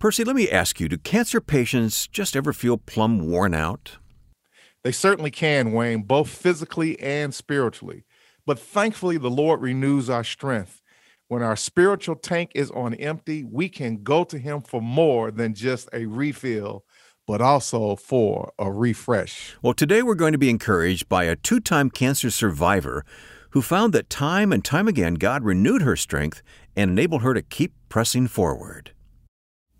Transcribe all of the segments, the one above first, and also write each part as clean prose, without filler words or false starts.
Percy, let me ask you, do cancer patients just ever feel plumb worn out? They certainly can, Wayne, both physically and spiritually. But thankfully, the Lord renews our strength. When our spiritual tank is on empty, we can go to him for more than just a refill, but also for a refresh. Well, today we're going to be encouraged by a two-time cancer survivor who found that time and time again, God renewed her strength and enabled her to keep pressing forward.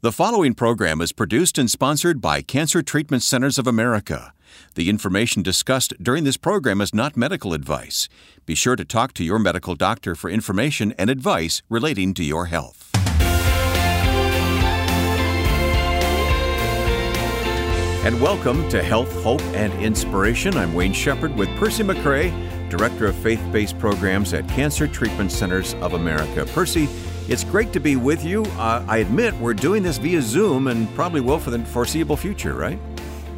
The following program is produced and sponsored by Cancer Treatment Centers of America. The information discussed during this program is not medical advice. Be sure to talk to your medical doctor for information and advice relating to your health. And welcome to Health, Hope, and Inspiration. I'm Wayne Shepherd with Percy McCray, Director of Faith-Based Programs at Cancer Treatment Centers of America. Percy, it's great to be with you. I admit we're doing this via Zoom and probably will for the foreseeable future, right?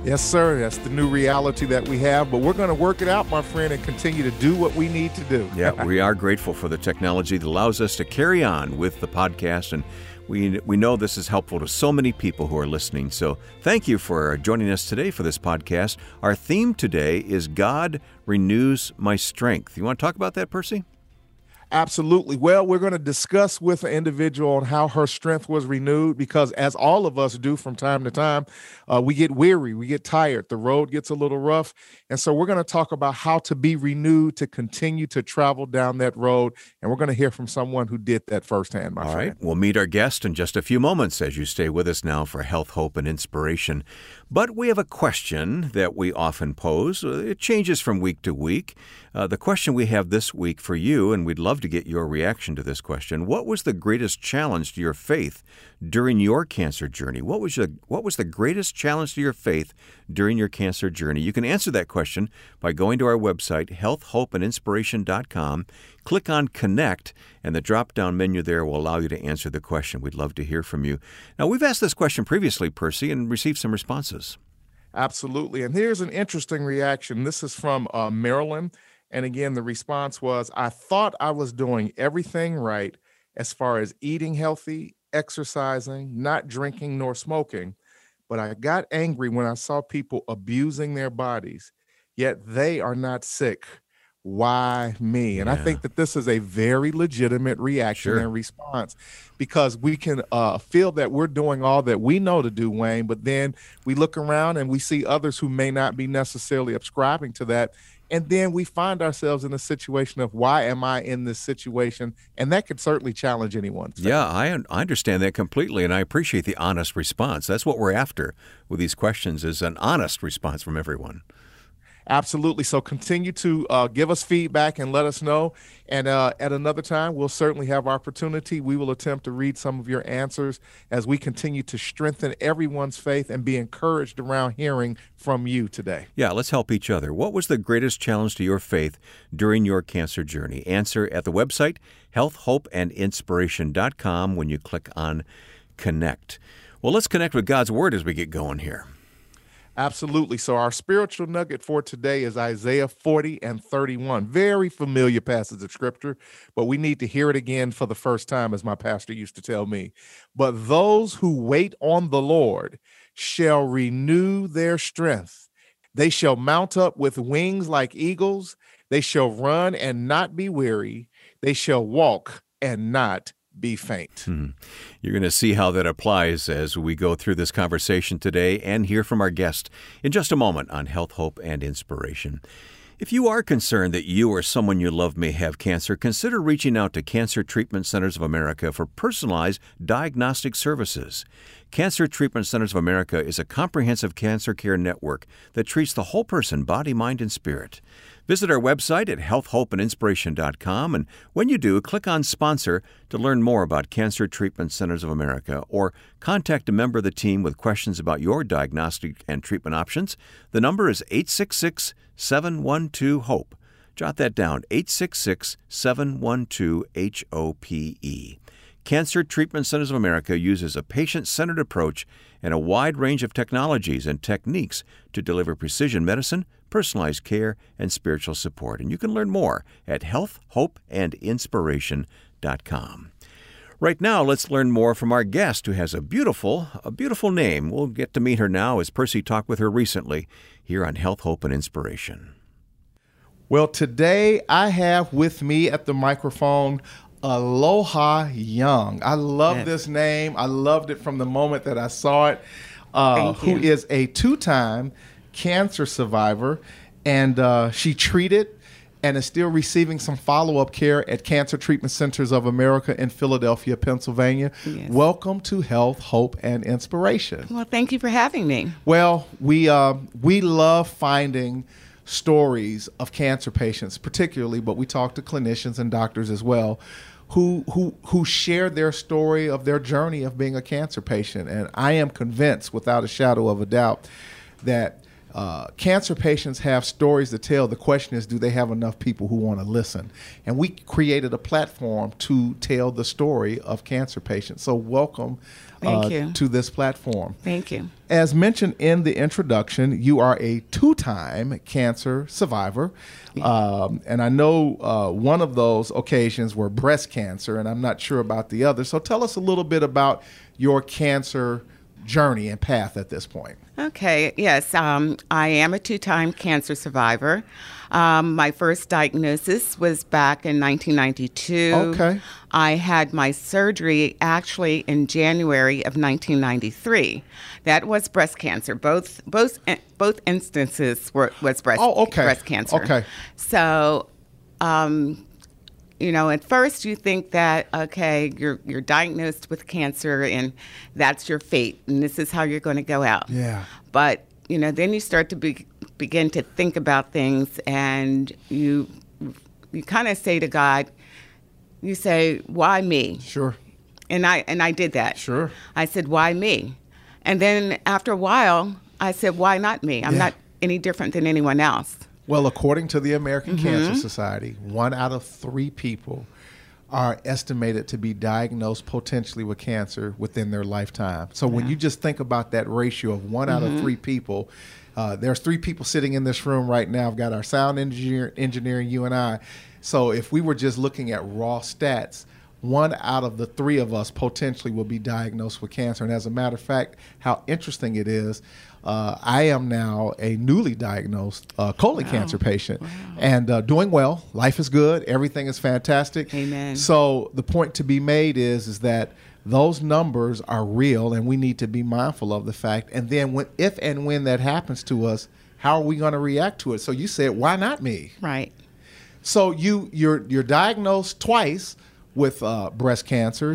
Yes, sir. That's the new reality that we have, but we're going to work it out, my friend, and continue to do what we need to do. Yeah, we are grateful for the technology that allows us to carry on with the podcast, and we know this is helpful to so many people who are listening. So thank you for joining us today for this podcast. Our theme today is God Renews My Strength. You want to talk about that, Percy? Absolutely. Well, we're going to discuss with an individual on how her strength was renewed, because as all of us do from time to time, we get weary, we get tired, the road gets a little rough. And so we're going to talk about how to be renewed to continue to travel down that road. And we're going to hear from someone who did that firsthand, my friend. All right. We'll meet our guest in just a few moments as you stay with us now for Health, Hope, and Inspiration. But we have a question that we often pose. It changes from week to week. The question we have this week for you, and we'd love to get your reaction to this question. What was the greatest challenge to your faith during your cancer journey? What was the greatest challenge to your faith during your cancer journey? You can answer that question by going to our website, healthhopeandinspiration.com. Click on Connect, and the drop-down menu there will allow you to answer the question. We'd love to hear from you. Now, we've asked this question previously, Percy, and received some responses. Absolutely. And here's an interesting reaction. This is from Maryland. And again, the response was, I thought I was doing everything right as far as eating healthy, exercising, not drinking nor smoking, but I got angry when I saw people abusing their bodies, yet they are not sick. Why me? And yeah. I think that this is a very legitimate reaction and response, because we can feel that we're doing all that we know to do, Wayne, but then we look around and we see others who may not be necessarily subscribing to that. And then we find ourselves in a situation of, why am I in this situation? And that could certainly challenge anyone. Yeah, I understand that completely, and I appreciate the honest response. That's what we're after with these questions, is an honest response from everyone. Absolutely. So continue to give us feedback and let us know. And at another time, we'll certainly have opportunity. We will attempt to read some of your answers as we continue to strengthen everyone's faith and be encouraged around hearing from you today. Yeah, let's help each other. What was the greatest challenge to your faith during your cancer journey? Answer at the website, healthhopeandinspiration.com, when you click on Connect. Well, let's connect with God's Word as we get going here. Absolutely. So our spiritual nugget for today is Isaiah 40:31. Very familiar passage of scripture, but we need to hear it again for the first time, as my pastor used to tell me. But those who wait on the Lord shall renew their strength. They shall mount up with wings like eagles. They shall run and not be weary. They shall walk and not be faint. You're going to see how that applies as we go through this conversation today and hear from our guest in just a moment on Health, Hope, and Inspiration. If you are concerned that you or someone you love may have cancer, consider reaching out to Cancer Treatment Centers of America for personalized diagnostic services. Cancer Treatment Centers of America is a comprehensive cancer care network that treats the whole person, body, mind, and spirit. Visit our website at healthhopeandinspiration.com, and when you do, click on Sponsor to learn more about Cancer Treatment Centers of America, or contact a member of the team with questions about your diagnostic and treatment options. The number is 866-712-HOPE. Jot that down, 866-712-HOPE. Cancer Treatment Centers of America uses a patient-centered approach and a wide range of technologies and techniques to deliver precision medicine, personalized care, and spiritual support. And you can learn more at healthhopeandinspiration.com. Right now, let's learn more from our guest, who has a beautiful name. We'll get to meet her now as Percy talked with her recently here on Health, Hope, and Inspiration. Well, today I have with me at the microphone Aloha Young. I love this name. I loved it from the moment that I saw it. Who is a two-time cancer survivor, and she treated and is still receiving some follow-up care at Cancer Treatment Centers of America in Philadelphia, Pennsylvania. Yes. Welcome to Health, Hope, and Inspiration. Well, thank you for having me. Well, we love finding stories of cancer patients, particularly, but we talk to clinicians and doctors as well, who share their story of their journey of being a cancer patient. And I am convinced, without a shadow of a doubt, that cancer patients have stories to tell. The question is, do they have enough people who want to listen? And we created a platform to tell the story of cancer patients. So welcome to this platform. Thank you. As mentioned in the introduction, you are a two-time cancer survivor. Yes. And I know one of those occasions were breast cancer, and I'm not sure about the other. So tell us a little bit about your cancer journey and path at this point. Okay, yes, I am a two-time cancer survivor. My first diagnosis was back in 1992. Okay. I had my surgery actually in January of 1993. That was breast cancer. Both instances was breast cancer. Oh, okay. Breast cancer. Okay. So, you know, at first you think that, okay, you're diagnosed with cancer and that's your fate and this is how you're going to go out. Yeah. But, you know, then you start to begin to think about things, and you kind of say to God, you say, why me? Sure. And I did that. Sure. I said, why me? And then after a while, I said, why not me? I'm not any different than anyone else. Well, according to the American Cancer Society, 1 out of 3 people are estimated to be diagnosed potentially with cancer within their lifetime. So when you just think about that ratio of 1 out of 3 people, there's 3 people sitting in this room right now. I've got our sound engineer, you and I. So if we were just looking at raw stats, 1 out of the 3 of us potentially will be diagnosed with cancer. And as a matter of fact, how interesting it is, I am now a newly diagnosed colon cancer patient and doing well. Life is good. Everything is fantastic. Amen. So the point to be made is that those numbers are real, and we need to be mindful of the fact. And then if and when that happens to us, how are we going to react to it? So you said, why not me? Right. So you're diagnosed twice with breast cancer,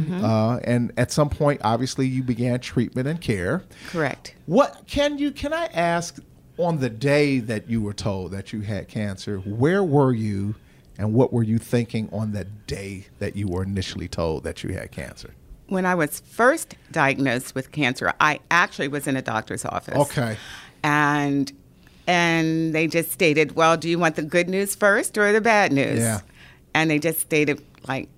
and at some point, obviously, you began treatment and care. Correct. What can I ask, on the day that you were told that you had cancer, where were you, and what were you thinking on the day that you were initially told that you had cancer? When I was first diagnosed with cancer, I actually was in a doctor's office. Okay. And they just stated, well, do you want the good news first or the bad news? Yeah. And they just stated, like,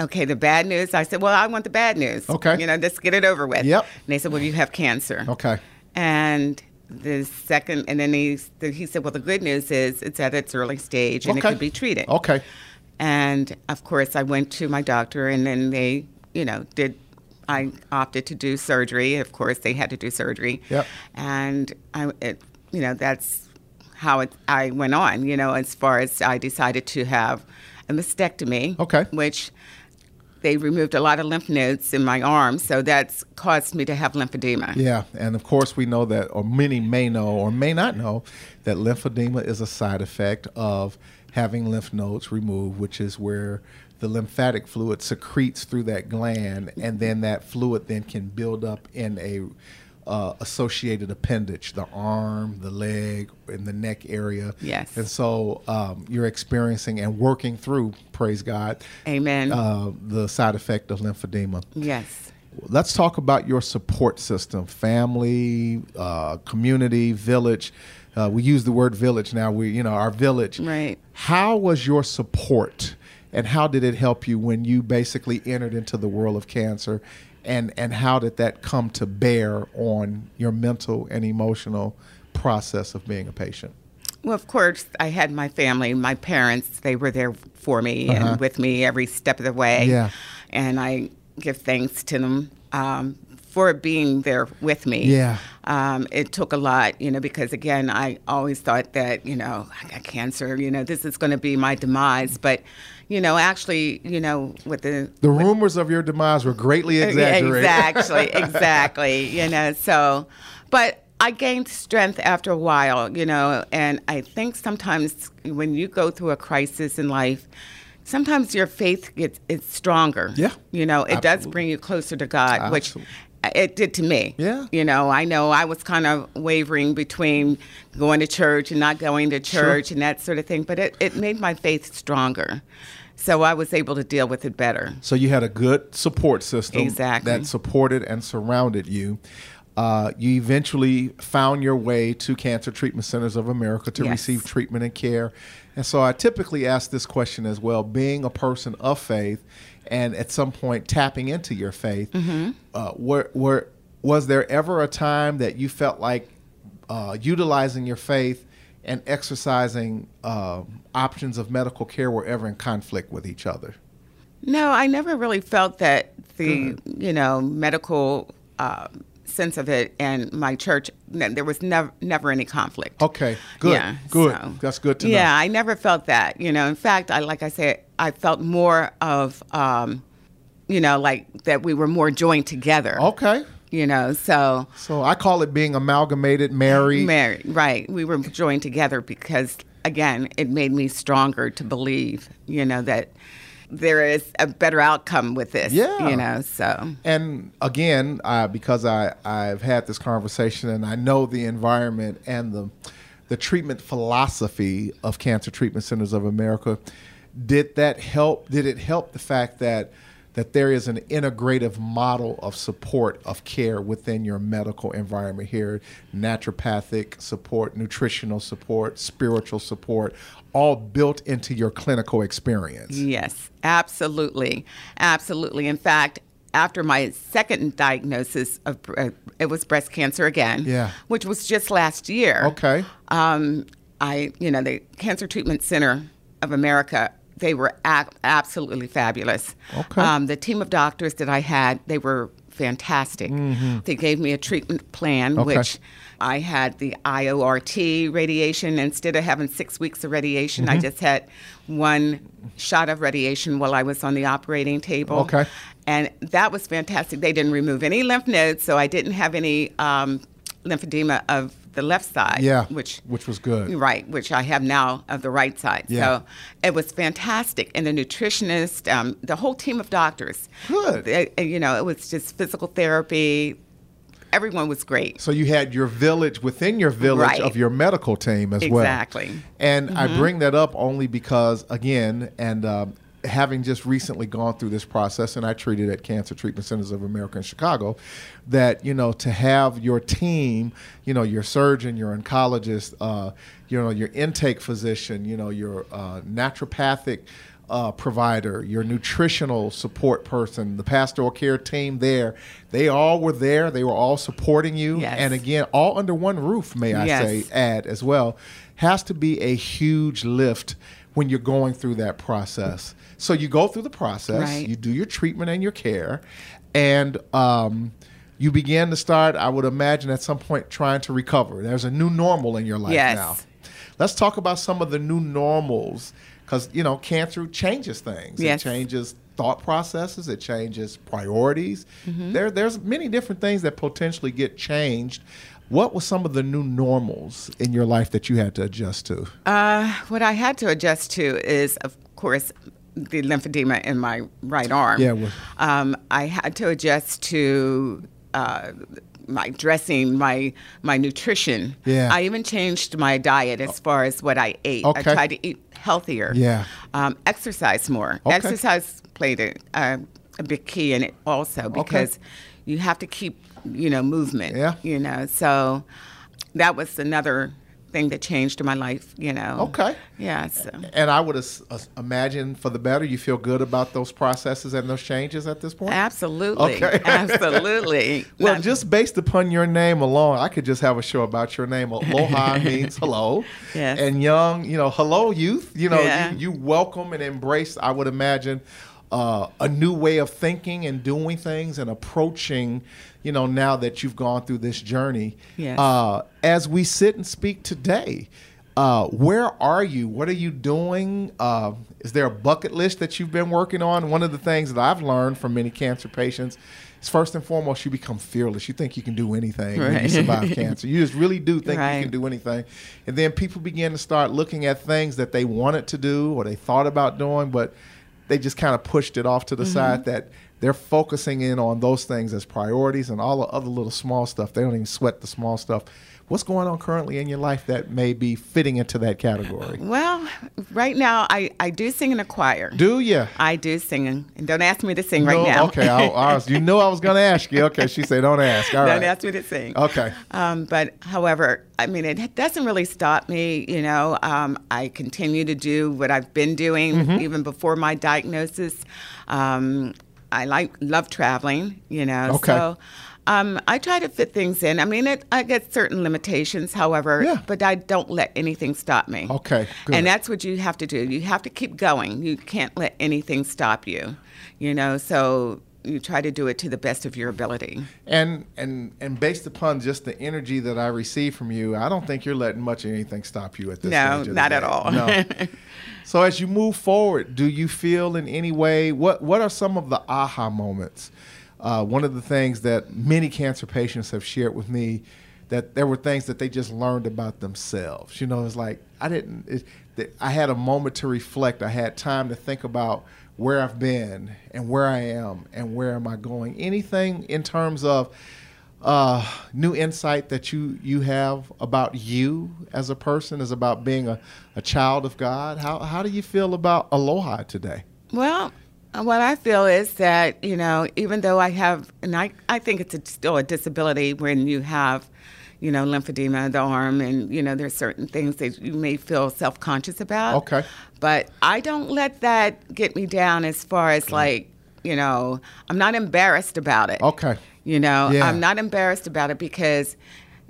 okay, the bad news. I said, well, I want the bad news. Okay. You know, let's get it over with. Yep. And they said, well, you have cancer. Okay. And then he said, well, the good news is it's at its early stage and it could be treated. Okay. And of course, I went to my doctor, and then they, you know, I opted to do surgery. Of course, they had to do surgery. Yep. And that's how I went on, you know, as far as I decided to have a mastectomy. Okay. Which they removed a lot of lymph nodes in my arm, so that's caused me to have lymphedema. Yeah, and of course we know that, or many may know or may not know, that lymphedema is a side effect of having lymph nodes removed, which is where the lymphatic fluid secretes through that gland, and then that fluid then can build up in a associated appendage, the arm, the leg, and the neck area. Yes. And so you're experiencing and working through, praise God, amen, the side effect of lymphedema. Yes. Let's talk about your support system, family, community, village. We use the word village now. Our village. Right. How was your support, and how did it help you when you basically entered into the world of cancer? And how did that come to bear on your mental and emotional process of being a patient? Well, of course, I had my family, my parents. They were there for me and with me every step of the way. Yeah. And I give thanks to them for being there with me. Yeah. It took a lot, because, again, I always thought that, I got cancer, this is going to be my demise. But, actually, with the... The rumors of your demise were greatly exaggerated. Exactly. But I gained strength after a while, and I think sometimes when you go through a crisis in life, sometimes your faith is stronger. Yeah. It Absolutely. Does bring you closer to God, Absolutely. Which it did to me. Yeah. I know I was kind of wavering between going to church and not going to church sure. and that sort of thing, but it made my faith stronger. So I was able to deal with it better. So you had a good support system exactly. that supported and surrounded you. You eventually found your way to Cancer Treatment Centers of America to yes. receive treatment and care. And so I typically ask this question as well, being a person of faith and at some point tapping into your faith, mm-hmm. Was there ever a time that you felt like utilizing your faith and exercising options of medical care were ever in conflict with each other? No, I never really felt that the, Good. Medical... sense of it and my church, there was never any conflict. Okay, good, yeah, good. So, that's good to know. Yeah, I never felt that. In fact, I felt more of, like that we were more joined together. Okay. So I call it being amalgamated, married. Right. We were joined together because, again, it made me stronger to believe, that there is a better outcome with this, yeah. So. And again, because I've had this conversation and I know the environment and the treatment philosophy of Cancer Treatment Centers of America, did it help the fact that there is an integrative model of support of care within your medical environment here, naturopathic support, nutritional support, spiritual support, all built into your clinical experience? Yes, absolutely. Absolutely. In fact, after my second diagnosis, it was breast cancer again, yeah. which was just last year. Okay. The Cancer Treatment Center of America, they were absolutely fabulous. Okay. The team of doctors that I had, they were fantastic. Mm-hmm. They gave me a treatment plan, okay. which I had the IORT radiation. Instead of having 6 weeks of radiation, mm-hmm. I just had one shot of radiation while I was on the operating table. Okay. And that was fantastic. They didn't remove any lymph nodes, so I didn't have any lymphedema of the left side, yeah, which was good, right? Which I have now of the right side. Yeah. So it was fantastic, and the nutritionist, the whole team of doctors, good. It was just physical therapy. Everyone was great. So you had your village within your village right. of your medical team as well. Exactly. And mm-hmm. I bring that up only because, again, and having just recently gone through this process, and I treated at Cancer Treatment Centers of America in Chicago, that, to have your team, your surgeon, your oncologist, your intake physician, your naturopathic provider, your nutritional support person, the pastoral care team there, they all were there. They were all supporting you. Yes. And again, all under one roof, may I yes. say, add as well, has to be a huge lift when you're going through that process. So you go through the process, right. you do your treatment and your care, and you begin to start, I would imagine at some point, trying to recover. There's a new normal in your life yes. now. Let's talk about some of the new normals, because, cancer changes things. Yes. It changes thought processes. It changes priorities. Mm-hmm. There's many different things that potentially get changed. What were some of the new normals in your life that you had to adjust to? What I had to adjust to is, of course, the lymphedema in my right arm. Yeah. Well. I had to adjust to my dressing, my nutrition. Yeah. I even changed my diet as far as what I ate. Okay. I tried to eat healthier. Yeah. Exercise more. Okay. Exercise played a big key in it also because okay. you have to keep movement, yeah. So that was another thing that changed in my life, Okay. Yeah. So. And I would imagine for the better, you feel good about those processes and those changes at this point? Absolutely. Okay. Absolutely. Well, just based upon your name alone, I could just have a show about your name. Aloha means hello. Yes. And young, hello youth, yeah. you welcome and embrace, I would imagine, a new way of thinking and doing things and approaching, you know, now that you've gone through this journey. Yes. As we sit and speak today, where are you? What are you doing? Is there a bucket list that you've been working on? One of the things that I've learned from many cancer patients is, first and foremost, you become fearless. You think you can do anything right. when you survive cancer. You just really do think right. you can do anything. And then people begin to start looking at things that they wanted to do or they thought about doing, but they just kind of pushed it off to the mm-hmm. side, that they're focusing in on those things as priorities, and all the other little small stuff, they don't even sweat the small stuff. What's going on currently in your life that may be fitting into that category? Well, right now, I do sing in a choir. Do you? I do sing. And don't ask me to sing right now. Okay. You know I was going to ask you. Okay. She said, don't ask. All right. Don't ask me to sing. Okay. But however, I mean, it doesn't really stop me. You know, I continue to do what I've been doing mm-hmm. even before my diagnosis. I love traveling, you know. Okay. So I try to fit things in. I mean, I get certain limitations, however, yeah. but I don't let anything stop me. Okay, good. And that's what you have to do. You have to keep going. You can't let anything stop you, you know. So you try to do it to the best of your ability. And based upon just the energy that I receive from you, I don't think you're letting much of anything stop you at this stage. No, not at all. No. So as you move forward, do you feel in any way, what are some of the aha moments? One of the things that many cancer patients have shared with me, that there were things that they just learned about themselves. You know, it's like, I had a moment to reflect. I had time to think about where I've been and where I am and where am I going. Anything in terms of new insight that you have about you as a person, is about being a child of God? How do you feel about Aloha today? Well, what I feel is that, you know, even though I have, and I think it's still a disability when you have, you know, lymphedema of the arm, and, you know, there's certain things that you may feel self-conscious about. Okay. But I don't let that get me down as far as, like, you know, I'm not embarrassed about it. Okay. You know, yeah. I'm not embarrassed about it because,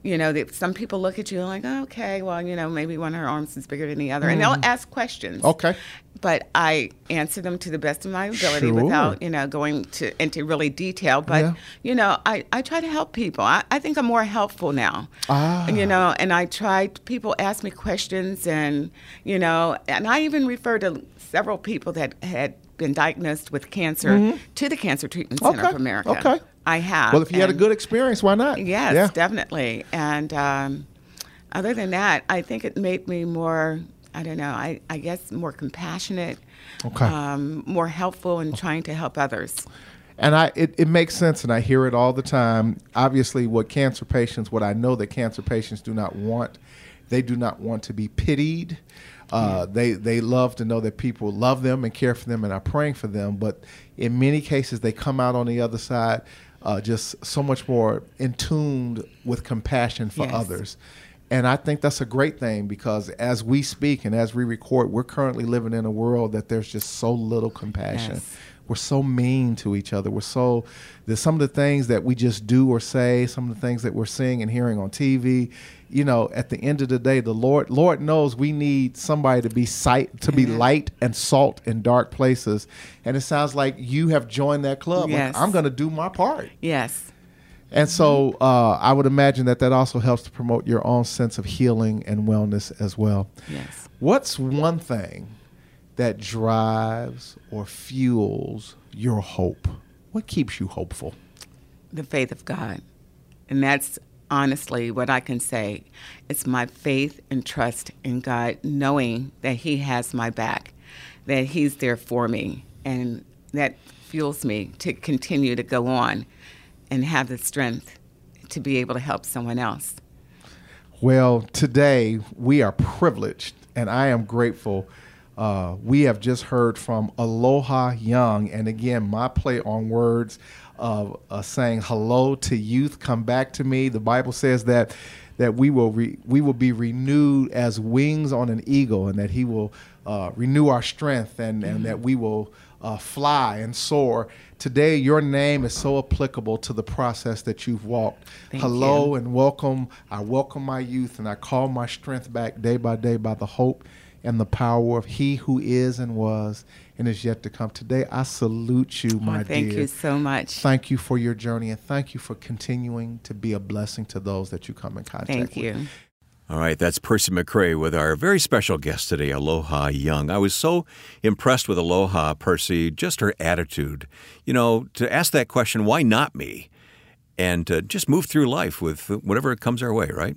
you know, some people look at you like, oh, okay, well, you know, maybe one of her arms is bigger than the other. And they'll ask questions. Okay. But I answer them to the best of my ability sure. without, you know, going into really detail. But, yeah. you know, I try to help people. I think I'm more helpful now, you know, and people ask me questions, and, you know, and I even refer to several people that had been diagnosed with cancer mm-hmm. to the Cancer Treatment Center okay. of America. Okay. I have. Well, if you had a good experience, why not? Yes, yeah. definitely. And other than that, I think it made me more, I don't know, I guess more compassionate, okay. More helpful in trying to help others. And it makes sense, and I hear it all the time. Obviously, what I know that cancer patients do not want, they do not want to be pitied. They love to know that people love them and care for them and are praying for them. But in many cases, they come out on the other side just so much more in tuned with compassion for yes. others. And I think that's a great thing, because as we speak and as we record, we're currently living in a world that there's just so little compassion. Yes. We're so mean to each other. There's some of the things that we just do or say, some of the things that we're seeing and hearing on TV. You know, at the end of the day, the Lord knows we need somebody to be light and salt in dark places. And it sounds like you have joined that club. Yes. Like, I'm going to do my part. Yes. And so I would imagine that also helps to promote your own sense of healing and wellness as well. Yes. What's one thing that drives or fuels your hope? What keeps you hopeful? The faith of God. And that's honestly what I can say. It's my faith and trust in God, knowing that He has my back, that He's there for me, and that fuels me to continue to go on and have the strength to be able to help someone else. Well, today we are privileged, and I am grateful. We have just heard from Aloha Young, and again, my play on words of saying hello to youth, come back to me. The Bible says that we will be renewed as wings on an eagle, and that He will renew our strength, and that we will fly and soar. Today, your name is so applicable to the process that you've walked. Thank you. Hello and welcome. I welcome my youth, and I call my strength back day by day by the hope and the power of He who is and was and is yet to come. Today, I salute you, my dear. Thank you so much. Thank you for your journey, and thank you for continuing to be a blessing to those that you come in contact with. Thank you. All right, that's Percy McCray with our very special guest today, Aloha Young. I was so impressed with Aloha, Percy, just her attitude. You know, to ask that question, why not me? And to just move through life with whatever comes our way, right?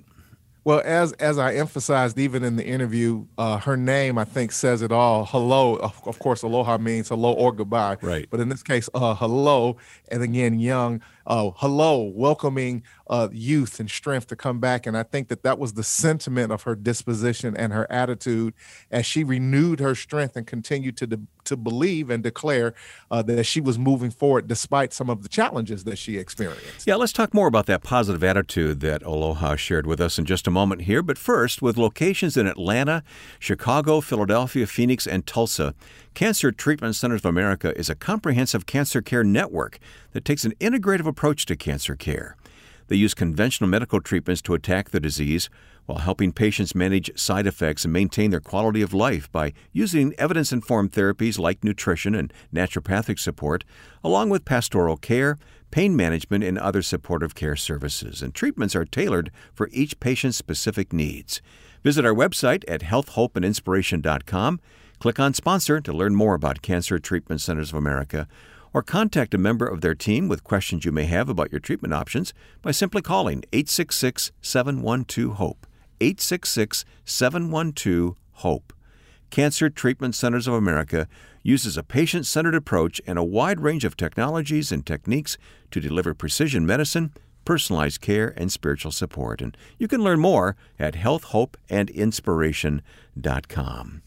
Well, as I emphasized, even in the interview, her name, I think, says it all. Hello, of course, aloha means hello or goodbye. Right. But in this case, hello, and again, young, hello, welcoming youth and strength to come back. And I think that was the sentiment of her disposition and her attitude as she renewed her strength and continued to believe and declare that she was moving forward despite some of the challenges that she experienced. Yeah, let's talk more about that positive attitude that Aloha shared with us in just a moment here. But first, with locations in Atlanta, Chicago, Philadelphia, Phoenix, and Tulsa, Cancer Treatment Centers of America is a comprehensive cancer care network that takes an integrative approach to cancer care. They use conventional medical treatments to attack the disease while helping patients manage side effects and maintain their quality of life by using evidence-informed therapies like nutrition and naturopathic support, along with pastoral care, pain management, and other supportive care services. And treatments are tailored for each patient's specific needs. Visit our website at healthhopeandinspiration.com. Click on Sponsor to learn more about Cancer Treatment Centers of America, or contact a member of their team with questions you may have about your treatment options by simply calling 866-712-HOPE, 866-712-HOPE. Cancer Treatment Centers of America uses a patient-centered approach and a wide range of technologies and techniques to deliver precision medicine, personalized care, and spiritual support. And you can learn more at healthhopeandinspiration.com.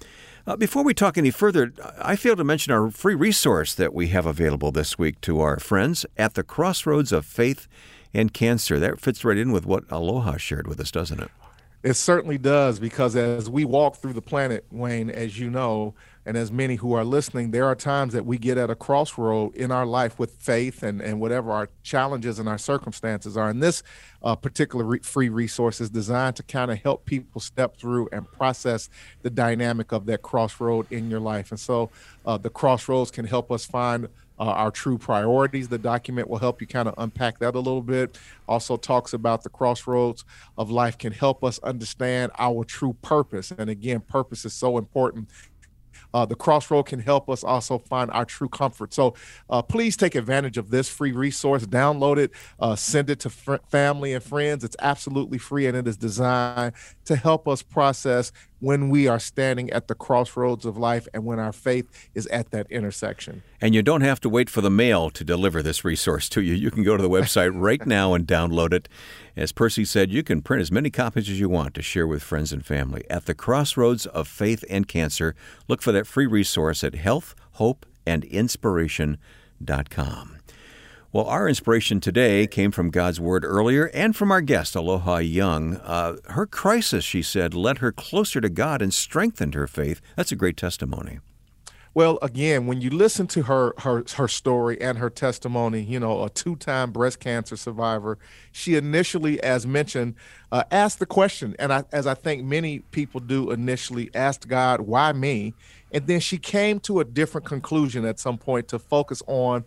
Before we talk any further, I failed to mention our free resource that we have available this week to our friends at the Crossroads of Faith and Cancer. That fits right in with what Aloha shared with us, doesn't it? It certainly does, because as we walk through the planet, Wayne, as you know, and as many who are listening, there are times that we get at a crossroad in our life with faith and whatever our challenges and our circumstances are. And this particular free resource is designed to kind of help people step through and process the dynamic of that crossroad in your life. And so the Crossroads can help us find our true priorities. The document will help you kind of unpack that a little bit. Also talks about the crossroads of life can help us understand our true purpose. And again, purpose is so important. The crossroad can help us also find our true comfort. So please take advantage of this free resource, download it, send it to family and friends. It's absolutely free, and it is designed to help us process when we are standing at the crossroads of life and when our faith is at that intersection. And you don't have to wait for the mail to deliver this resource to you. You can go to the website right now and download it. As Percy said, you can print as many copies as you want to share with friends and family. At the Crossroads of Faith and Cancer, look for that free resource at healthhopeandinspiration.com. Well, our inspiration today came from God's Word earlier and from our guest, Aloha Young. Her crisis, she said, led her closer to God and strengthened her faith. That's a great testimony. Well, again, when you listen to her story and her testimony, you know, a two-time breast cancer survivor, she initially, as mentioned, asked the question, and as I think many people do initially, asked God, why me? And then she came to a different conclusion at some point to focus on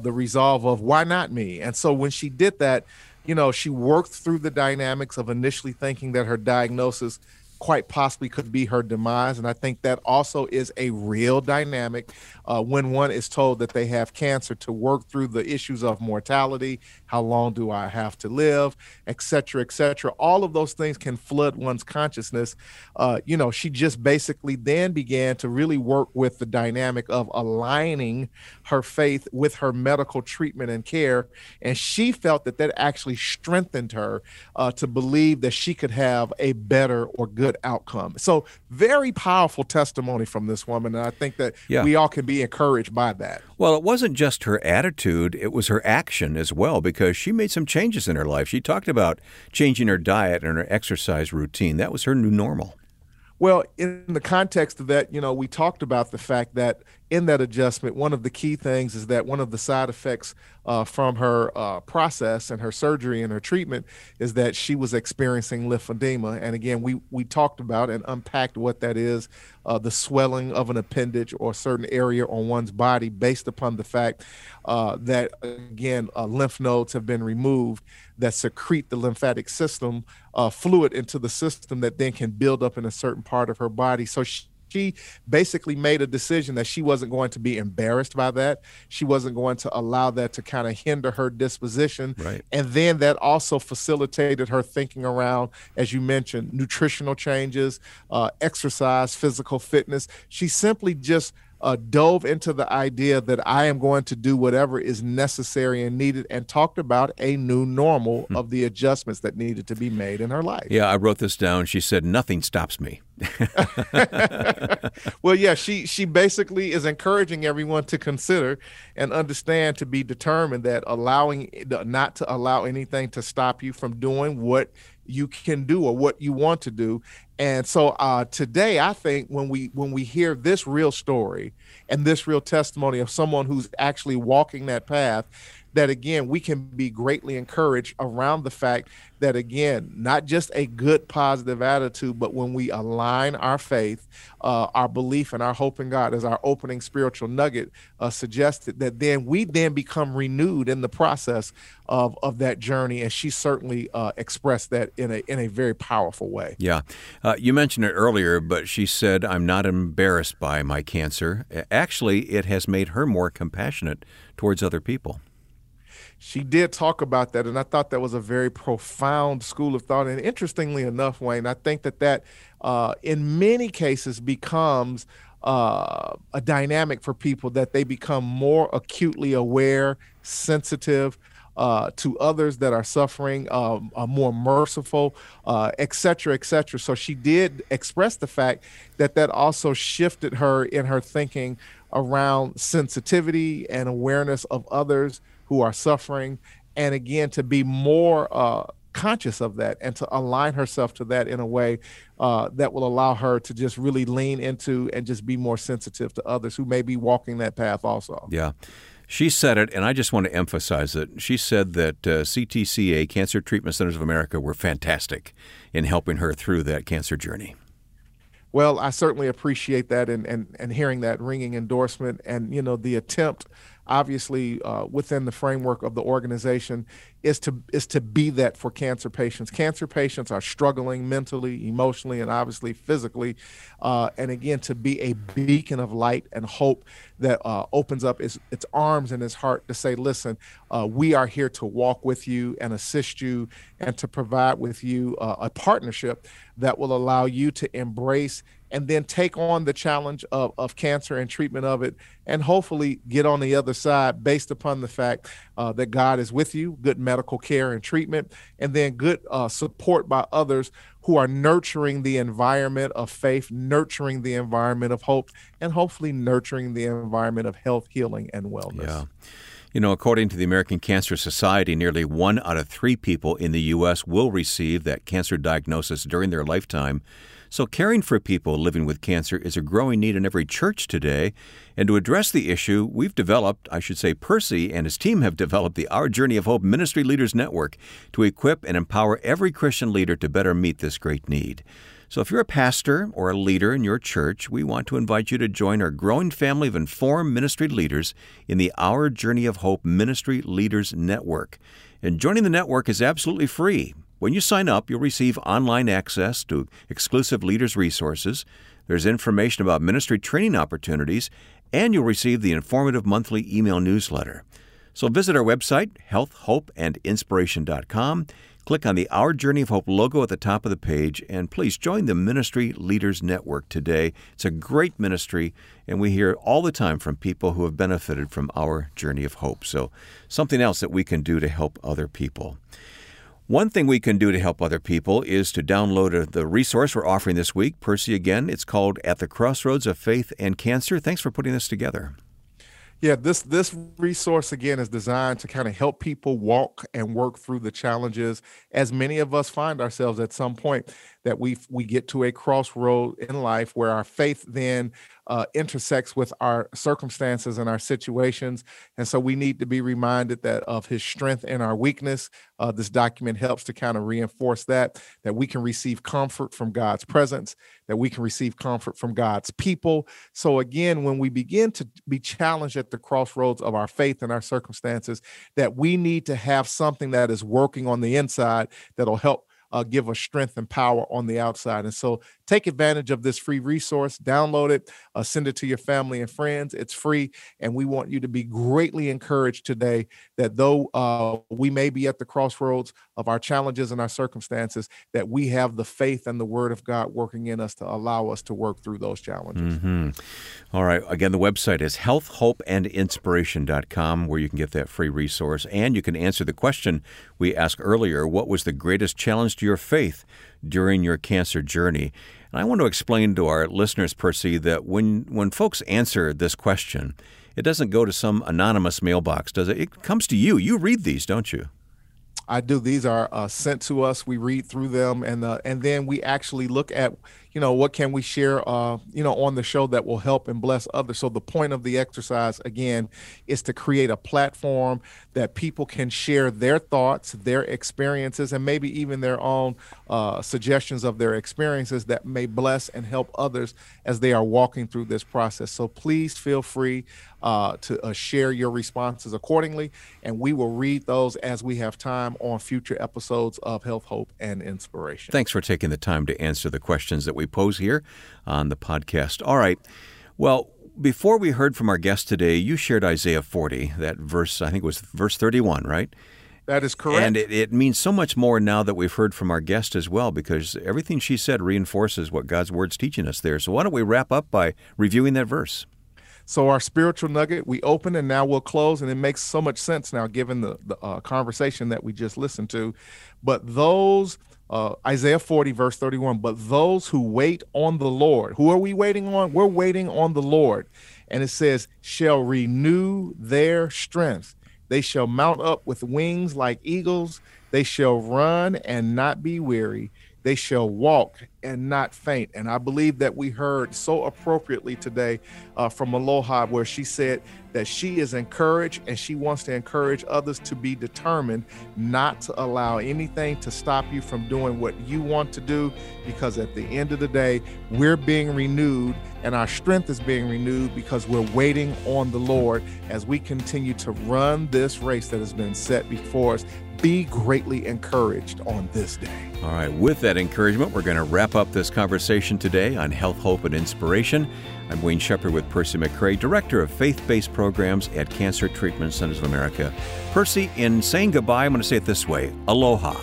the resolve of why not me? And so when she did that, you know, she worked through the dynamics of initially thinking that her diagnosis quite possibly could be her demise. And I think that also is a real dynamic when one is told that they have cancer, to work through the issues of mortality, how long do I have to live, et cetera, et cetera. All of those things can flood one's consciousness. You know, she just basically then began to really work with the dynamic of aligning her faith with her medical treatment and care. And she felt that actually strengthened her to believe that she could have a better or good outcome. So very powerful testimony from this woman, and I think that we all can be encouraged by that. Well, it wasn't just her attitude, it was her action as well, because she made some changes in her life. She talked about changing her diet and her exercise routine. That was her new normal. Well, in the context of that, you know, we talked about the fact that in that adjustment, one of the key things is that one of the side effects from her process and her surgery and her treatment is that she was experiencing lymphedema. And again, we talked about and unpacked what that is, the swelling of an appendage or a certain area on one's body based upon the fact that, again, lymph nodes have been removed that secrete the lymphatic system fluid into the system that then can build up in a certain part of her body. So she basically made a decision that she wasn't going to be embarrassed by that. She wasn't going to allow that to kind of hinder her disposition. Right. And then that also facilitated her thinking around, as you mentioned, nutritional changes, exercise, physical fitness. She simply just dove into the idea that I am going to do whatever is necessary and needed, and talked about a new normal of the adjustments that needed to be made in her life. Yeah, I wrote this down. She said, "Nothing stops me." Well, yeah, she basically is encouraging everyone to consider and understand, to be determined that not to allow anything to stop you from doing what you can do or what you want to do. And so today, I think when we hear this real story and this real testimony of someone who's actually walking that path, that again, we can be greatly encouraged around the fact that, again, not just a good positive attitude, but when we align our faith, our belief and our hope in God, as our opening spiritual nugget suggested, that then we then become renewed in the process of that journey. And she certainly expressed that in a very powerful way. Yeah. You mentioned it earlier, but she said, "I'm not embarrassed by my cancer." Actually, it has made her more compassionate towards other people. She did talk about that, and I thought that was a very profound school of thought. And interestingly enough, Wayne, I think that in many cases becomes a dynamic for people, that they become more acutely aware, sensitive to others that are suffering, are more merciful, et cetera, et cetera. So she did express the fact that also shifted her in her thinking around sensitivity and awareness of others who are suffering, and again, to be more conscious of that and to align herself to that in a way that will allow her to just really lean into and just be more sensitive to others who may be walking that path also. Yeah. She said it, and I just want to emphasize it. She said that CTCA, Cancer Treatment Centers of America, were fantastic in helping her through that cancer journey. Well, I certainly appreciate that and hearing that ringing endorsement, and, you know, the attempt, obviously, within the framework of the organization, is to be that for cancer patients. Cancer patients are struggling mentally, emotionally, and obviously physically. And again, to be a beacon of light and hope that opens up its arms and its heart to say, listen, we are here to walk with you and assist you and to provide with you a partnership that will allow you to embrace and then take on the challenge of cancer and treatment of it, and hopefully get on the other side based upon the fact that God is with you, good medical care and treatment, and then good support by others who are nurturing the environment of faith, nurturing the environment of hope, and hopefully nurturing the environment of health, healing, and wellness. Yeah. You know, according to the American Cancer Society, nearly 1 out of 3 people in the U.S. will receive that cancer diagnosis during their lifetime. So caring for people living with cancer is a growing need in every church today. And to address the issue, Percy and his team have developed the Our Journey of Hope Ministry Leaders Network to equip and empower every Christian leader to better meet this great need. So if you're a pastor or a leader in your church, we want to invite you to join our growing family of informed ministry leaders in the Our Journey of Hope Ministry Leaders Network. And joining the network is absolutely free. When you sign up, you'll receive online access to exclusive leaders' resources. There's information about ministry training opportunities, and you'll receive the informative monthly email newsletter. So visit our website, healthhopeandinspiration.com. Click on the Our Journey of Hope logo at the top of the page, and please join the Ministry Leaders Network today. It's a great ministry, and we hear all the time from people who have benefited from Our Journey of Hope. So something else that we can do to help other people. One thing we can do to help other people is to download the resource we're offering this week. Percy, again, it's called At the Crossroads of Faith and Cancer. Thanks for putting this together. Yeah, this resource, again, is designed to kind of help people walk and work through the challenges, as many of us find ourselves at some point, that we get to a crossroad in life where our faith then intersects with our circumstances and our situations. And so we need to be reminded that of his strength and our weakness. This document helps to kind of reinforce that we can receive comfort from God's presence, that we can receive comfort from God's people. So again, when we begin to be challenged at the crossroads of our faith and our circumstances, that we need to have something that is working on the inside that'll help give us strength and power on the outside. And so take advantage of this free resource, download it, send it to your family and friends. It's free. And we want you to be greatly encouraged today that though we may be at the crossroads of our challenges and our circumstances, that we have the faith and the word of God working in us to allow us to work through those challenges. Mm-hmm. All right. Again, the website is healthhopeandinspiration.com, where you can get that free resource. And you can answer the question we asked earlier, what was the greatest challenge to your faith during your cancer journey? And I want to explain to our listeners, Percy, that when folks answer this question, it doesn't go to some anonymous mailbox, does it? It comes to you. You read these, don't you? I do. These are sent to us. We read through them, and then we actually look at, what can we share, on the show that will help and bless others. So the point of the exercise, again, is to create a platform that people can share their thoughts, their experiences, and maybe even their own suggestions of their experiences that may bless and help others as they are walking through this process. So please feel free to share your responses accordingly, and we will read those as we have time on future episodes of Health, Hope, and Inspiration. Thanks for taking the time to answer the questions that we pose here on the podcast. All right. Well, before we heard from our guest today, you shared Isaiah 40, that verse, I think it was verse 31, right? That is correct. And it means so much more now that we've heard from our guest as well, because everything she said reinforces what God's word's teaching us there. So why don't we wrap up by reviewing that verse? So our spiritual nugget, we open and now we'll close, and it makes so much sense now given the conversation that we just listened to. But those Isaiah 40, verse 31, but those who wait on the Lord, who are we waiting on? We're waiting on the Lord. And it says, shall renew their strength. They shall mount up with wings like eagles. They shall run and not be weary. They shall walk and not faint. And I believe that we heard so appropriately today from Aloha, where she said that she is encouraged and she wants to encourage others to be determined not to allow anything to stop you from doing what you want to do, because at the end of the day, we're being renewed and our strength is being renewed because we're waiting on the Lord as we continue to run this race that has been set before us. Be greatly encouraged on this day. All right. With that encouragement, we're going to wrap up this conversation today on Health, Hope, and Inspiration. I'm Wayne Shepherd with Percy McCray, Director of Faith-Based Programs at Cancer Treatment Centers of America. Percy, in saying goodbye, I'm going to say it this way. Aloha.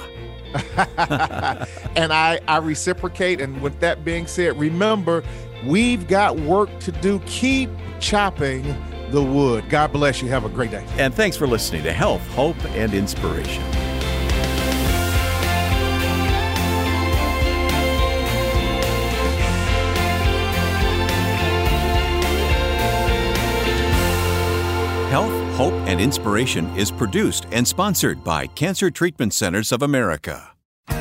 And I reciprocate. And with that being said, remember, we've got work to do. Keep chopping the wood. God bless you. Have a great day. And thanks for listening to Health, Hope, and Inspiration. Health, Hope, and Inspiration is produced and sponsored by Cancer Treatment Centers of America.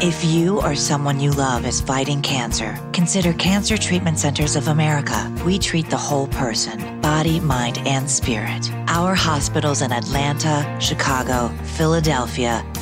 If you or someone you love is fighting cancer, consider Cancer Treatment Centers of America. We treat the whole person, body, mind, and spirit. Our hospitals in Atlanta, Chicago, Philadelphia,